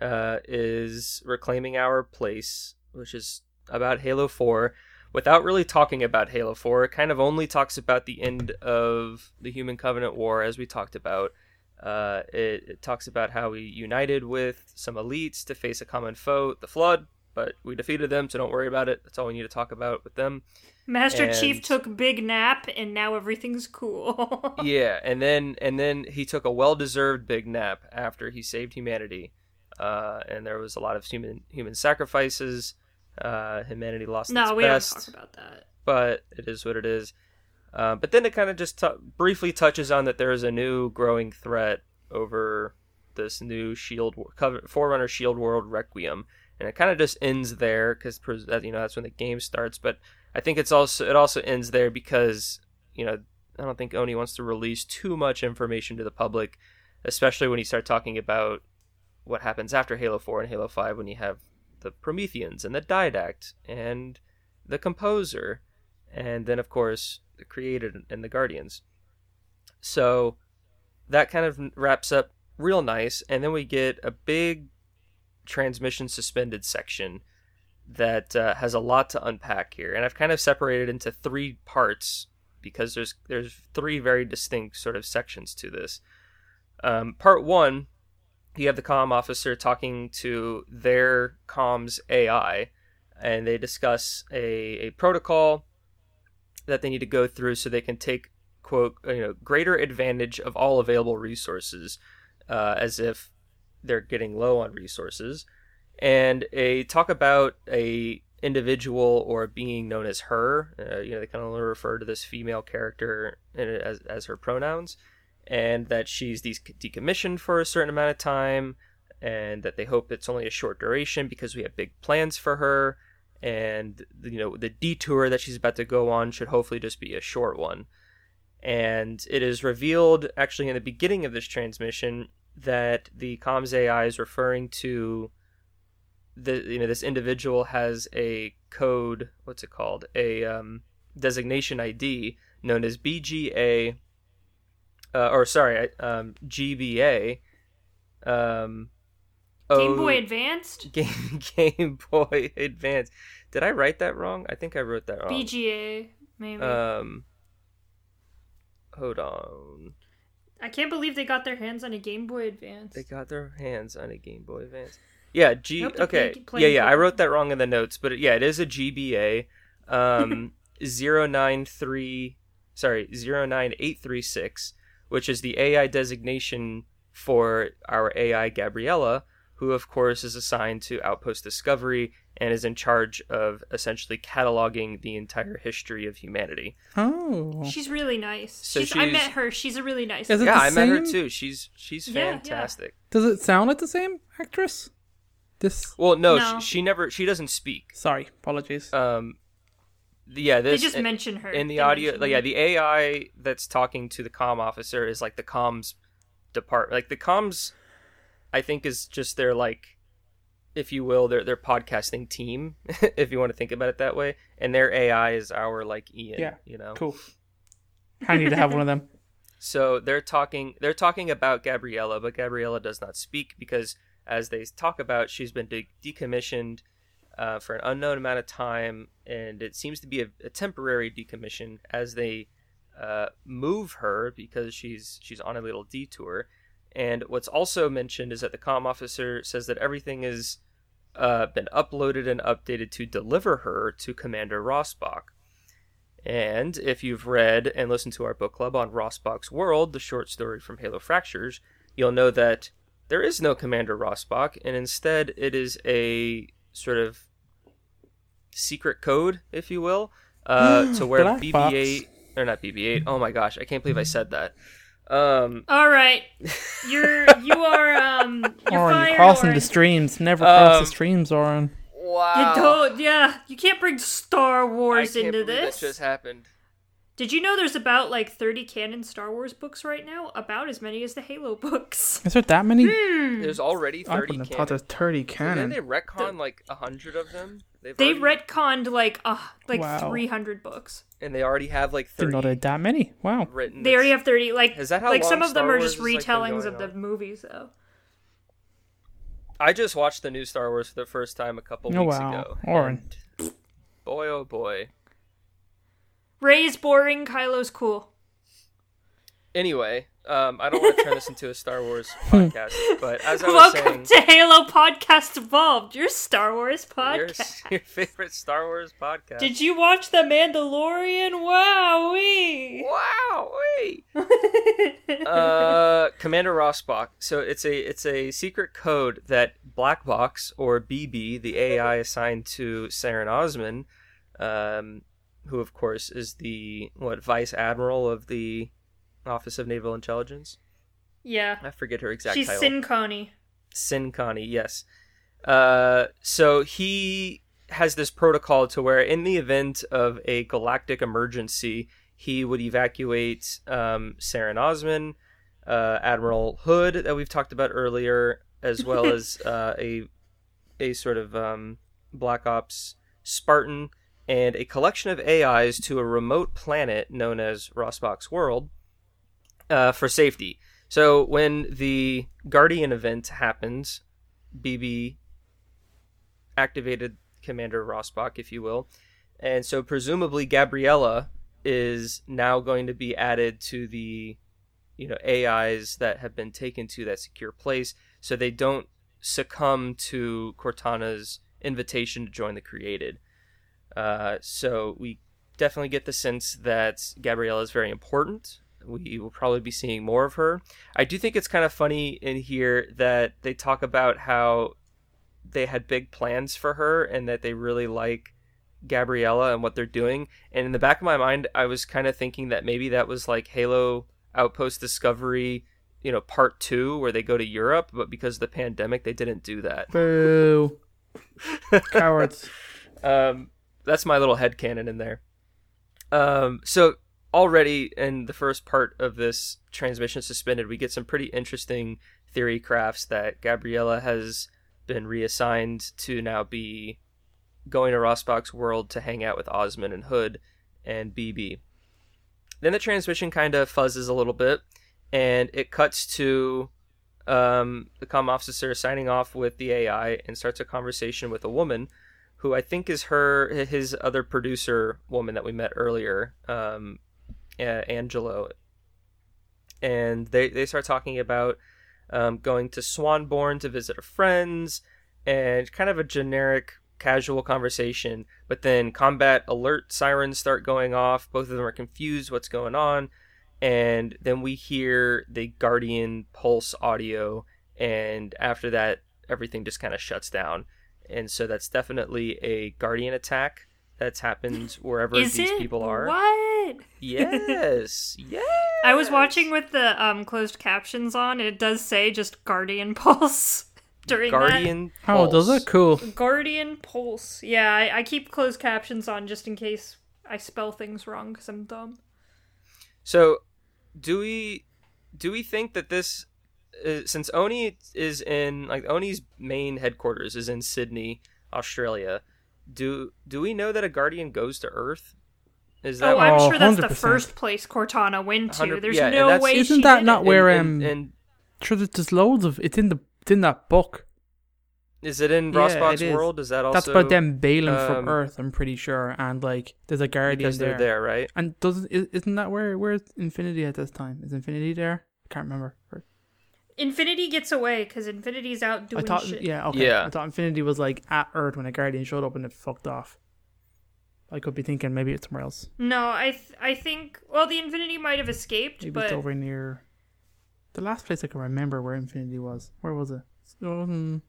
uh, is Reclaiming Our Place, which is about Halo four, without really talking about Halo four. It kind of only talks about the end of the Human Covenant War, as we talked about. Uh, it, it talks about how we united with some elites to face a common foe, the Flood, but we defeated them, so don't worry about it. That's all we need to talk about with them. Master and... Chief took big nap, and now everything's cool. yeah, and then and then he took a well-deserved big nap after he saved humanity, uh, and there was a lot of human human sacrifices. Uh, humanity lost its best. No, we don't talk about that. But it is what it is. Uh, but then it kind of just t- briefly touches on that there is a new growing threat over this new Shield Forerunner Shield World Requiem, and it kind of just ends there because you know that's when the game starts. But I think it's also it also ends there because you know I don't think Oni wants to release too much information to the public, especially when you start talking about what happens after Halo four and Halo five when you have the Prometheans and the Didact and the Composer, and then of course. Created in the Guardians. So that kind of wraps up real nice, and then we get a big transmission suspended section that uh, has a lot to unpack here, and I've kind of separated into three parts because there's there's three very distinct sort of sections to this. Um, part one, you have the comm officer talking to their comms A I, and they discuss a, a protocol that they need to go through so they can take, quote, you know, greater advantage of all available resources, uh, as if they're getting low on resources. And a talk about a individual or a being known as her. Uh, you know, they can only refer to this female character as as her pronouns, and that she's decommissioned for a certain amount of time, and that they hope it's only a short duration because we have big plans for her. And, you know, the detour that she's about to go on should hopefully just be a short one. And it is revealed, actually, in the beginning of this transmission that the comms A I is referring to, the you know, this individual has a code, what's it called? A um, designation I D known as B G A, uh, or sorry, um, G B A, um... Game Boy Advanced? Game Game Boy Advance. Did I write that wrong? I think I wrote that wrong. B G A, maybe. Um, hold on. I can't believe they got their hands on a Game Boy Advance. They got their hands on a Game Boy Advance. Yeah, G. Okay. Play, play yeah, yeah. Play. I wrote that wrong in the notes, but it, yeah, it is a G B A. Um, zero nine three. Sorry, zero nine eight three six, which is the A I designation for our A I Gabriella, who, of course, is assigned to Outpost Discovery and is in charge of essentially cataloging the entire history of humanity. Oh. She's really nice. So she's, she's, I met her. She's a really nice actress. Yeah, I same? met her, too. She's she's fantastic. Yeah, yeah. Does it sound like the same actress? This? Well, no. no. She, she never. She doesn't speak. Sorry. Apologies. Um, yeah, this, they just in, mention her. In the they audio. Like, yeah, the A I that's talking to the comm officer is like the comms department. Like, the comms... I think is just their, like, if you will, their their podcasting team, if you want to think about it that way. And their A I is our, like, Ian, yeah, you know? Cool. I need to have one of them. So they're talking They're talking about Gabriella, but Gabriella does not speak because, as they talk about, she's been de- decommissioned uh, for an unknown amount of time, and it seems to be a, a temporary decommission as they uh, move her because she's she's on a little detour. And what's also mentioned is that the comm officer says that everything has uh, been uploaded and updated to deliver her to Commander Rossbach. And if you've read and listened to our book club on Rossbach's World, the short story from Halo Fractures, you'll know that there is no Commander Rossbach, and instead it is a sort of secret code, if you will, uh, to where B B eight... Or not B B eight. Oh my gosh, I can't believe I said that. Um, All right, you're you are um. You're Orin, fired, crossing Orin. the streams. Never cross um, the streams, Orin. Wow. You don't, yeah. You can't bring Star Wars into this. That just happened. Did you know there's about like thirty canon Star Wars books right now? About as many as the Halo books. Is there that many? Hmm. There's already thirty canon. I thought there's thirty canon. Didn't they retcon the... like one hundred of them? They've they already... retconned like uh, like wow. three hundred books. And they already have like thirty. Not that many. Wow. Written. They already have thirty. Like, is that how like long some of Star them are Wars just retellings like of on? the movies though. I just watched the new Star Wars for the first time a couple oh, weeks wow. ago. Orin. And boy, oh boy. Rey's boring, Kylo's cool. Anyway, um, I don't want to turn this into a Star Wars podcast, but as I was Welcome saying... Welcome to Halo Podcast Evolved, your Star Wars podcast. Your, your favorite Star Wars podcast. Did you watch The Mandalorian? Wowee! Wowee! uh, Commander Rossbach. So it's a, it's a secret code that Black Box, or B B, the A I assigned to Serin Osman... Um, who, of course, is the, what, Vice Admiral of the Office of Naval Intelligence? Yeah. I forget her exact She's title. She's Sin Connie. Sin Connie, yes. Uh, so he has this protocol to where, in the event of a galactic emergency, he would evacuate um, Serin Osman, uh, Admiral Hood, that we've talked about earlier, as well as uh, a, a sort of um, Black Ops Spartan... and a collection of A Is to a remote planet known as Rossbach's World uh, for safety. So when the Guardian event happens, B B activated Commander Rossbach, if you will. And so presumably Gabriella is now going to be added to the, you know, A Is that have been taken to that secure place so they don't succumb to Cortana's invitation to join the Created. Uh, so we definitely get the sense that Gabriella is very important. We will probably be seeing more of her. I do think it's kind of funny in here that they talk about how they had big plans for her and that they really like Gabriella and what they're doing. And in the back of my mind, I was kind of thinking that maybe that was like Halo Outpost Discovery, you know, part two, where they go to Europe, but because of the pandemic, they didn't do that. Boo. Cowards. um, That's my little headcanon in there. Um, so already in the first part of this transmission suspended, we get some pretty interesting theory crafts that Gabriella has been reassigned to now be going to Rossbach's World to hang out with Osman and Hood and B B. Then the transmission kind of fuzzes a little bit, and it cuts to um, the comm officer signing off with the A I and starts a conversation with a woman who I think is her his other producer woman that we met earlier, um, uh, Angelo. And they, they start talking about um, going to Swanbourne to visit her friends, and kind of a generic, casual conversation. But then combat alert sirens start going off. Both of them are confused what's going on. And then we hear the Guardian pulse audio, and after that, everything just kind of shuts down. And so that's definitely a Guardian attack that's happened wherever Is these it? people are. What? Yes. Yes. I was watching with the um, closed captions on, and it does say just Guardian Pulse during Guardian that. Guardian Pulse. Oh, those are cool. Guardian Pulse. Yeah, I, I keep closed captions on just in case I spell things wrong because I'm dumb. So do we, do we think that this... since O N I is in, like, O N I's main headquarters is in Sydney, Australia, do do we know that a Guardian goes to Earth? Is that? Oh, I'm sure that's one hundred percent the first place Cortana went to. There's yeah, no way. Isn't she that did not it. where? Um, and, and, sure, there's loads of it's in the it's in that book. Is it in yeah, Rossbach's it is. World? Is that also? That's about them bailing um, from Earth. I'm pretty sure. And like, there's a Guardian because they're there. there, right? And doesn't isn't that where where's Infinity at this time? Is Infinity there? I can't remember. Infinity gets away because Infinity's out doing I thought, shit. Yeah, okay. Yeah. I thought Infinity was like at Earth when a Guardian showed up and it fucked off. I could be thinking maybe it's somewhere else. No, I th- I think... Well, the Infinity might have escaped, maybe but... it's over near... The last place I can remember where Infinity was. Where was it? Um,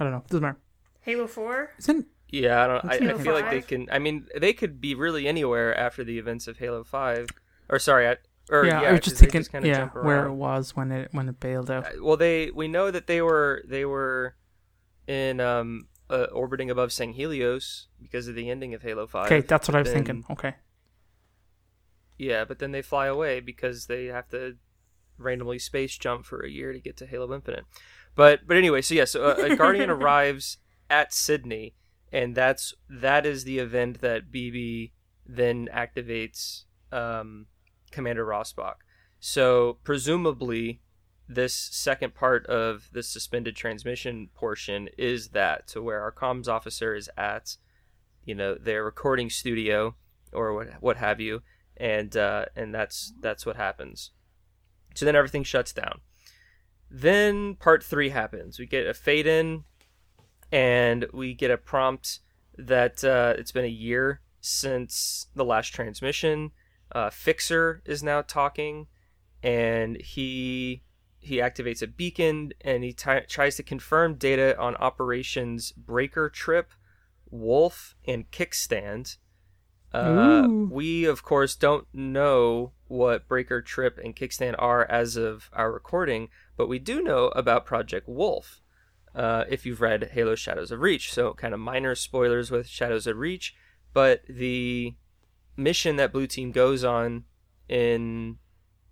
I don't know. It doesn't matter. Halo four? It's in... Yeah, I don't I, I feel like they can... I mean, they could be really anywhere after the events of Halo five. Or sorry, I... Or, yeah, yeah, I was just thinking, just yeah, where it was when it when it bailed out. Well, they we know that they were they were in um uh, orbiting above Sanghelios because of the ending of Halo five. Okay, that's what I was then, thinking. Okay. Yeah, but then they fly away because they have to randomly space jump for a year to get to Halo Infinite. But but anyway, so yes, yeah, so a, a Guardian arrives at Sydney, and that's that is the event that B B then activates um, Commander Rossbach. So presumably, this second part of the suspended transmission portion is that, to where our comms officer is at, you know, their recording studio or what what have you, and uh, and that's that's what happens. So then everything shuts down. Then part three happens. We get a fade in, and we get a prompt that uh, it's been a year since the last transmission. Uh, Fixer is now talking, and he he activates a beacon, and he t- tries to confirm data on Operations Breaker Trip, Wolf, and Kickstand. Uh, we, of course, don't know what Breaker Trip and Kickstand are as of our recording, but we do know about Project Wolf, uh, if you've read Halo Shadows of Reach. So kind of minor spoilers with Shadows of Reach, but the mission that Blue Team goes on in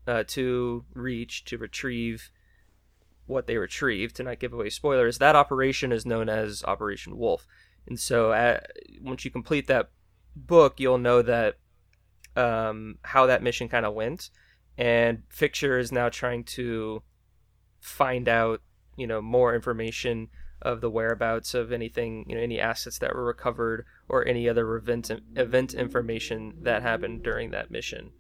uh, to Reach to retrieve what they retrieve, to not give away spoilers, that operation is known as Operation Wolf. And so uh, once you complete that book, you'll know that um, how that mission kind of went. And Fixer is now trying to find out, you know, more information of the whereabouts of anything, you know, any assets that were recovered or any other event event information that happened during that mission,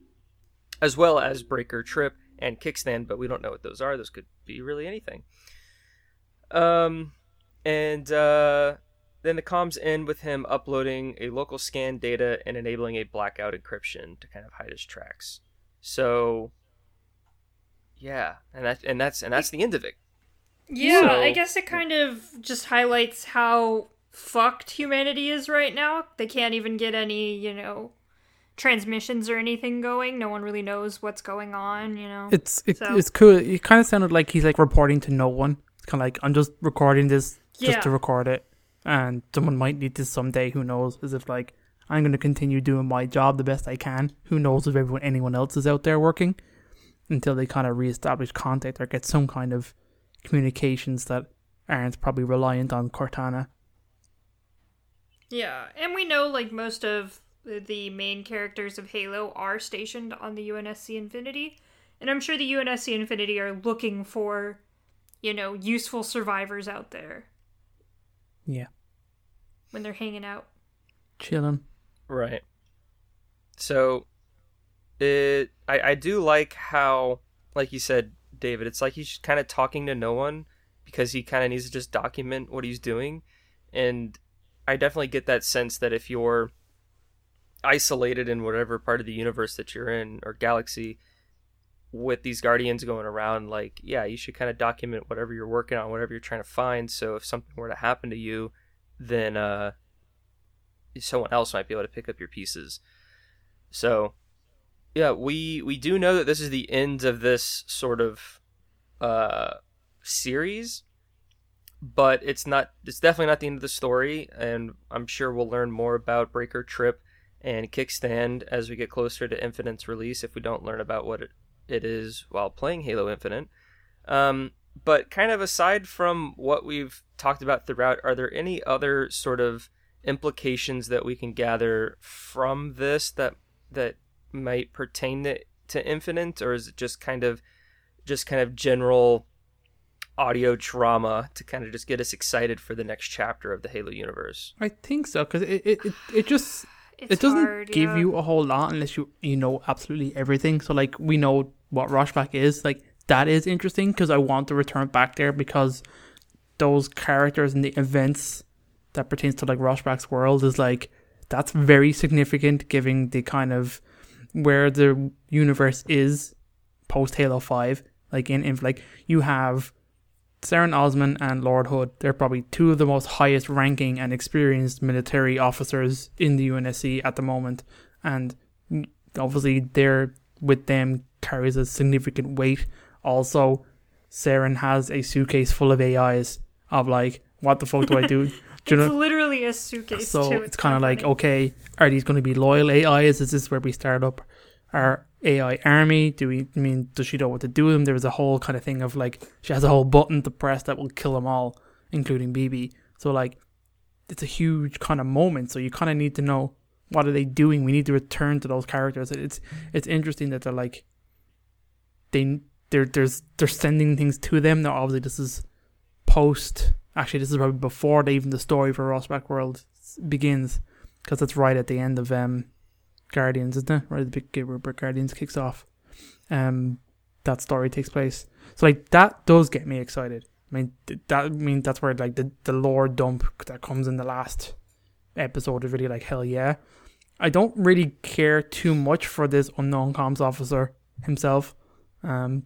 as well as Breaker Trip and Kickstand, but we don't know what those are. Those could be really anything. Um, and uh, then the comms end with him uploading a local scan data and enabling a blackout encryption to kind of hide his tracks. So, yeah, and that and that's and that's the end of it. Yeah, so, I guess it kind of just highlights how fucked humanity is right now. They can't even get any, you know, transmissions or anything going. No one really knows what's going on, you know. It's it, so. it's cool. It kind of sounded like he's like reporting to no one. It's kind of like, I'm just recording this just yeah. to record it. And someone might need this someday, who knows? As if like, I'm going to continue doing my job the best I can. Who knows if everyone, anyone else is out there working, until they kind of reestablish contact or get some kind of communications that aren't probably reliant on Cortana. Yeah, and we know like most of the main characters of Halo are stationed on the U N S C Infinity, and I'm sure the U N S C Infinity are looking for, you know, useful survivors out there. Yeah. When they're hanging out. Chilling. Right. So, it I, I do like how, like you said, David, it's like he's kind of talking to no one because he kind of needs to just document what he's doing. And I definitely get that sense that if you're isolated in whatever part of the universe that you're in or galaxy with these Guardians going around, like, yeah, you should kind of document whatever you're working on, whatever you're trying to find. So if something were to happen to you, then uh, someone else might be able to pick up your pieces. So yeah, we, we do know that this is the end of this sort of uh, series, but it's not. It's definitely not the end of the story, and I'm sure we'll learn more about Breaker Trip and Kickstand as we get closer to Infinite's release, if we don't learn about what it, it is while playing Halo Infinite. Um, but kind of aside from what we've talked about throughout, are there any other sort of implications that we can gather from this that that might pertain to, to Infinite, or is it just kind of just kind of general audio drama to kind of just get us excited for the next chapter of the Halo universe? I think so, because it, it, it, it just it's it doesn't hard, give yeah. you a whole lot unless you you know absolutely everything. So like, we know what Rossbach is, like that is interesting because I want to return back there, because those characters and the events that pertains to like Rossbach's world is like, that's very significant, giving the kind of where the universe is post Halo five, like in, in like you have Serin Osman and Lord Hood. They're probably two of the most highest ranking and experienced military officers in the U N S C at the moment, and obviously they're with them carries a significant weight. Also, Serin has a suitcase full of A Is of like, what the fuck do I do? Do you it's know? literally a suitcase. So to it's kind of like, okay, are these going to be loyal A Is? Is this where we start up our A I army? Do we I mean does she know what to do with them? There was a whole kind of thing of like she has a whole button to press that will kill them all, including B B. So like it's a huge kind of moment. So you kind of need to know what are they doing. We need to return to those characters. It's it's interesting that they're like they they're there's they're sending things to them. Now obviously this is post. Actually, this is probably before they, even the story for Rossbach's World begins, because that's right at the end of um, Guardians, isn't it? Right at the big where Guardians kicks off. Um, that story takes place. So like that does get me excited. I mean that I mean that's where like the, the lore dump that comes in the last episode is really like hell yeah. I don't really care too much for this unknown comms officer himself. Um,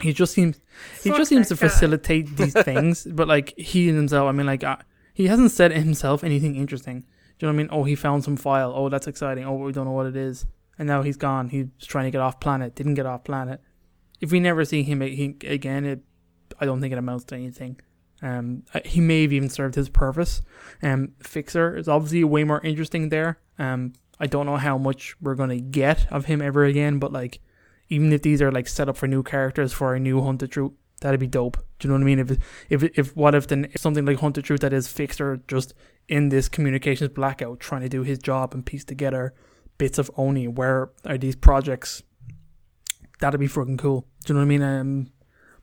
he just seems he just seems to facilitate these things, but like he and himself, I mean like uh, he hasn't said himself anything interesting. Do you know what I mean? Oh, he found some file. Oh, that's exciting. Oh, we don't know what it is. And now he's gone. He's trying to get off planet. Didn't get off planet. If we never see him again, it, I don't think it amounts to anything. Um, he may have even served his purpose. Um, Fixer is obviously way more interesting there. Um, I don't know how much we're going to get of him ever again, but like even if these are like set up for new characters for a new Hunt the Truth, that'd be dope. Do you know what I mean? If if if what if then if something like Hunt the Truth that is Fixer just in this communications blackout trying to do his job and piece together bits of O N I, where are these projects? That'd be fucking cool. Do you know what I mean? Um,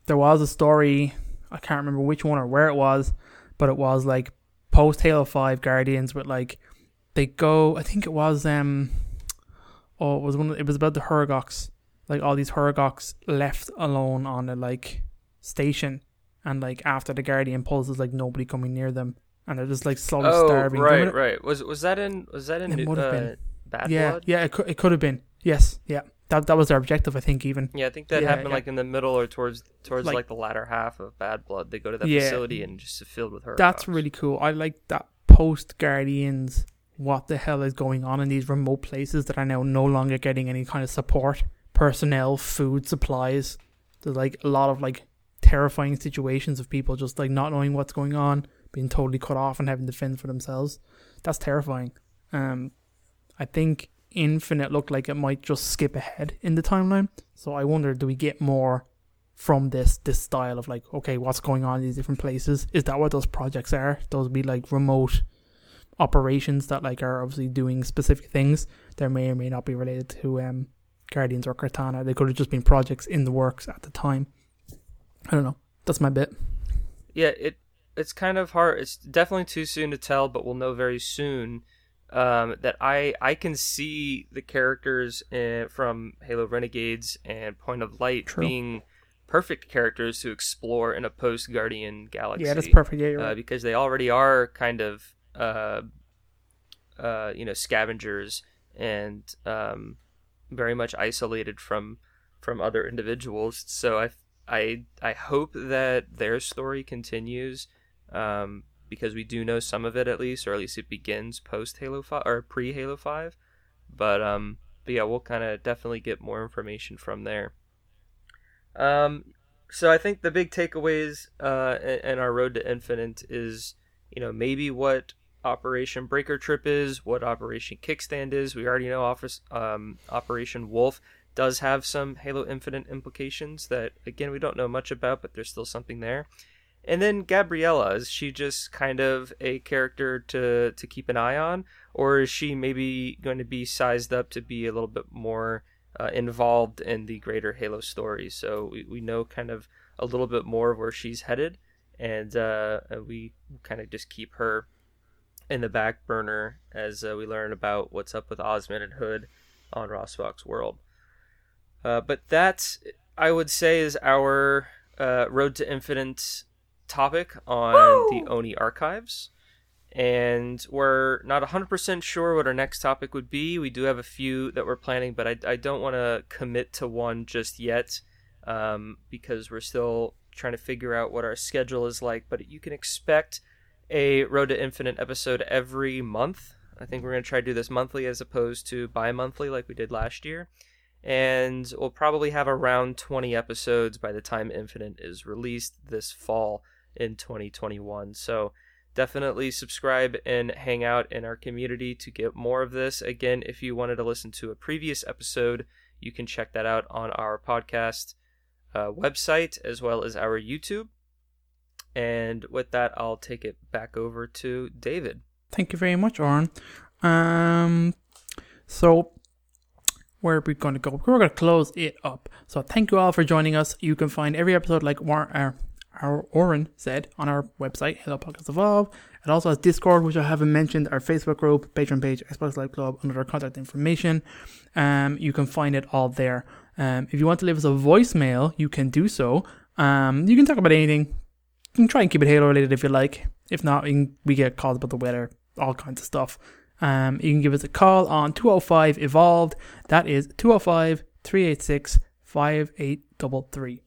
there was a story, I can't remember which one or where it was, but it was like post Halo five Guardians with like they go. I think it was um oh it was one. Of, it was about the Hurgoks. Like all these Hurgoks left alone on a like. station, and like after the Guardian pulls, there's like nobody coming near them, and they're just like slowly oh, starving. Right, right. Was was that in? Was that in? It would have uh, been. Bad yeah, Blood? yeah. It could. It could have been. Yes. Yeah. That that was their objective, I think. Even. Yeah, I think that yeah, happened yeah. like in the middle or towards towards like, like the latter half of Bad Blood. They go to that yeah, facility and just filled with her. That's dogs. Really cool. I like that post Guardians. What the hell is going on in these remote places that are now no longer getting any kind of support, personnel, food, supplies? There's like a lot of like. terrifying situations of people just like not knowing what's going on, being totally cut off and having to fend for themselves. That's terrifying. Um, I think Infinite looked like it might just skip ahead in the timeline. So I wonder, do we get more from this this style of like, okay, what's going on in these different places? Is that what those projects are? Those would be like remote operations that like are obviously doing specific things that may or may not be related to um Guardians or Cortana. They could have just been projects in the works at the time. I don't know. That's my bit. Yeah, it it's kind of hard. It's definitely too soon to tell, but we'll know very soon um, that I, I can see the characters in, from Halo Renegades and Point of Light True. being perfect characters to explore in a post-Guardian galaxy. Yeah, that's perfect. Yeah, you're right. Uh, because they already are kind of, uh, uh, you know, scavengers and um, very much isolated from from other individuals. So I. I I hope that their story continues, um, because we do know some of it at least, or at least it begins post Halo five or pre Halo five. But um, but yeah, we'll kind of definitely get more information from there. Um, so I think the big takeaways uh in our road to Infinite is, you know, maybe what Operation Breaker Trip is, what Operation Kickstand is. We already know office um Operation Wolf does have some Halo Infinite implications that, again, we don't know much about, but there's still something there. And then Gabriella, is she just kind of a character to, to keep an eye on? Or is she maybe going to be sized up to be a little bit more uh, involved in the greater Halo story? So we, we know kind of a little bit more of where she's headed, and uh, we kind of just keep her in the back burner as uh, we learn about what's up with Osman and Hood on Rossbach's World. Uh, but that, I would say, is our uh, Road to Infinite topic on Woo! the O N I Archives. And we're not one hundred percent sure what our next topic would be. We do have a few that we're planning, but I, I don't want to commit to one just yet, um, because we're still trying to figure out what our schedule is like. But you can expect a Road to Infinite episode every month. I think we're going to try to do this monthly as opposed to bi-monthly like we did last year. And we'll probably have around twenty episodes by the time Infinite is released this fall in twenty twenty-one. So Definitely subscribe and hang out in our community to get more of this. Again, if you wanted to listen to a previous episode, you can check that out on our podcast uh, website as well as our YouTube. And with that, I'll take it back over to David. Thank you very much, Aaron. Um, so where are we going to go? We're going to close it up. So thank you all for joining us. You can find every episode, like Warren... Uh, Our Oren said, on our website, Halo Podcast Evolved. It also has Discord, which I haven't mentioned, our Facebook group, Patreon page, Xbox Live Club, under our contact information. Um, you can find it all there. Um, if you want to leave us a voicemail, you can do so. Um, you can talk about anything. You can try and keep it Halo related if you like. If not, we, can, we get calls about the weather, all kinds of stuff. Um, you can give us a call on two oh five Evolved. That is two oh five, three eight six, five eight three three.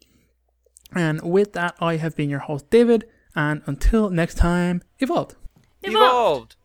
And with that, I have been your host, David, and until next time, Evolved! Evolved! Evolved.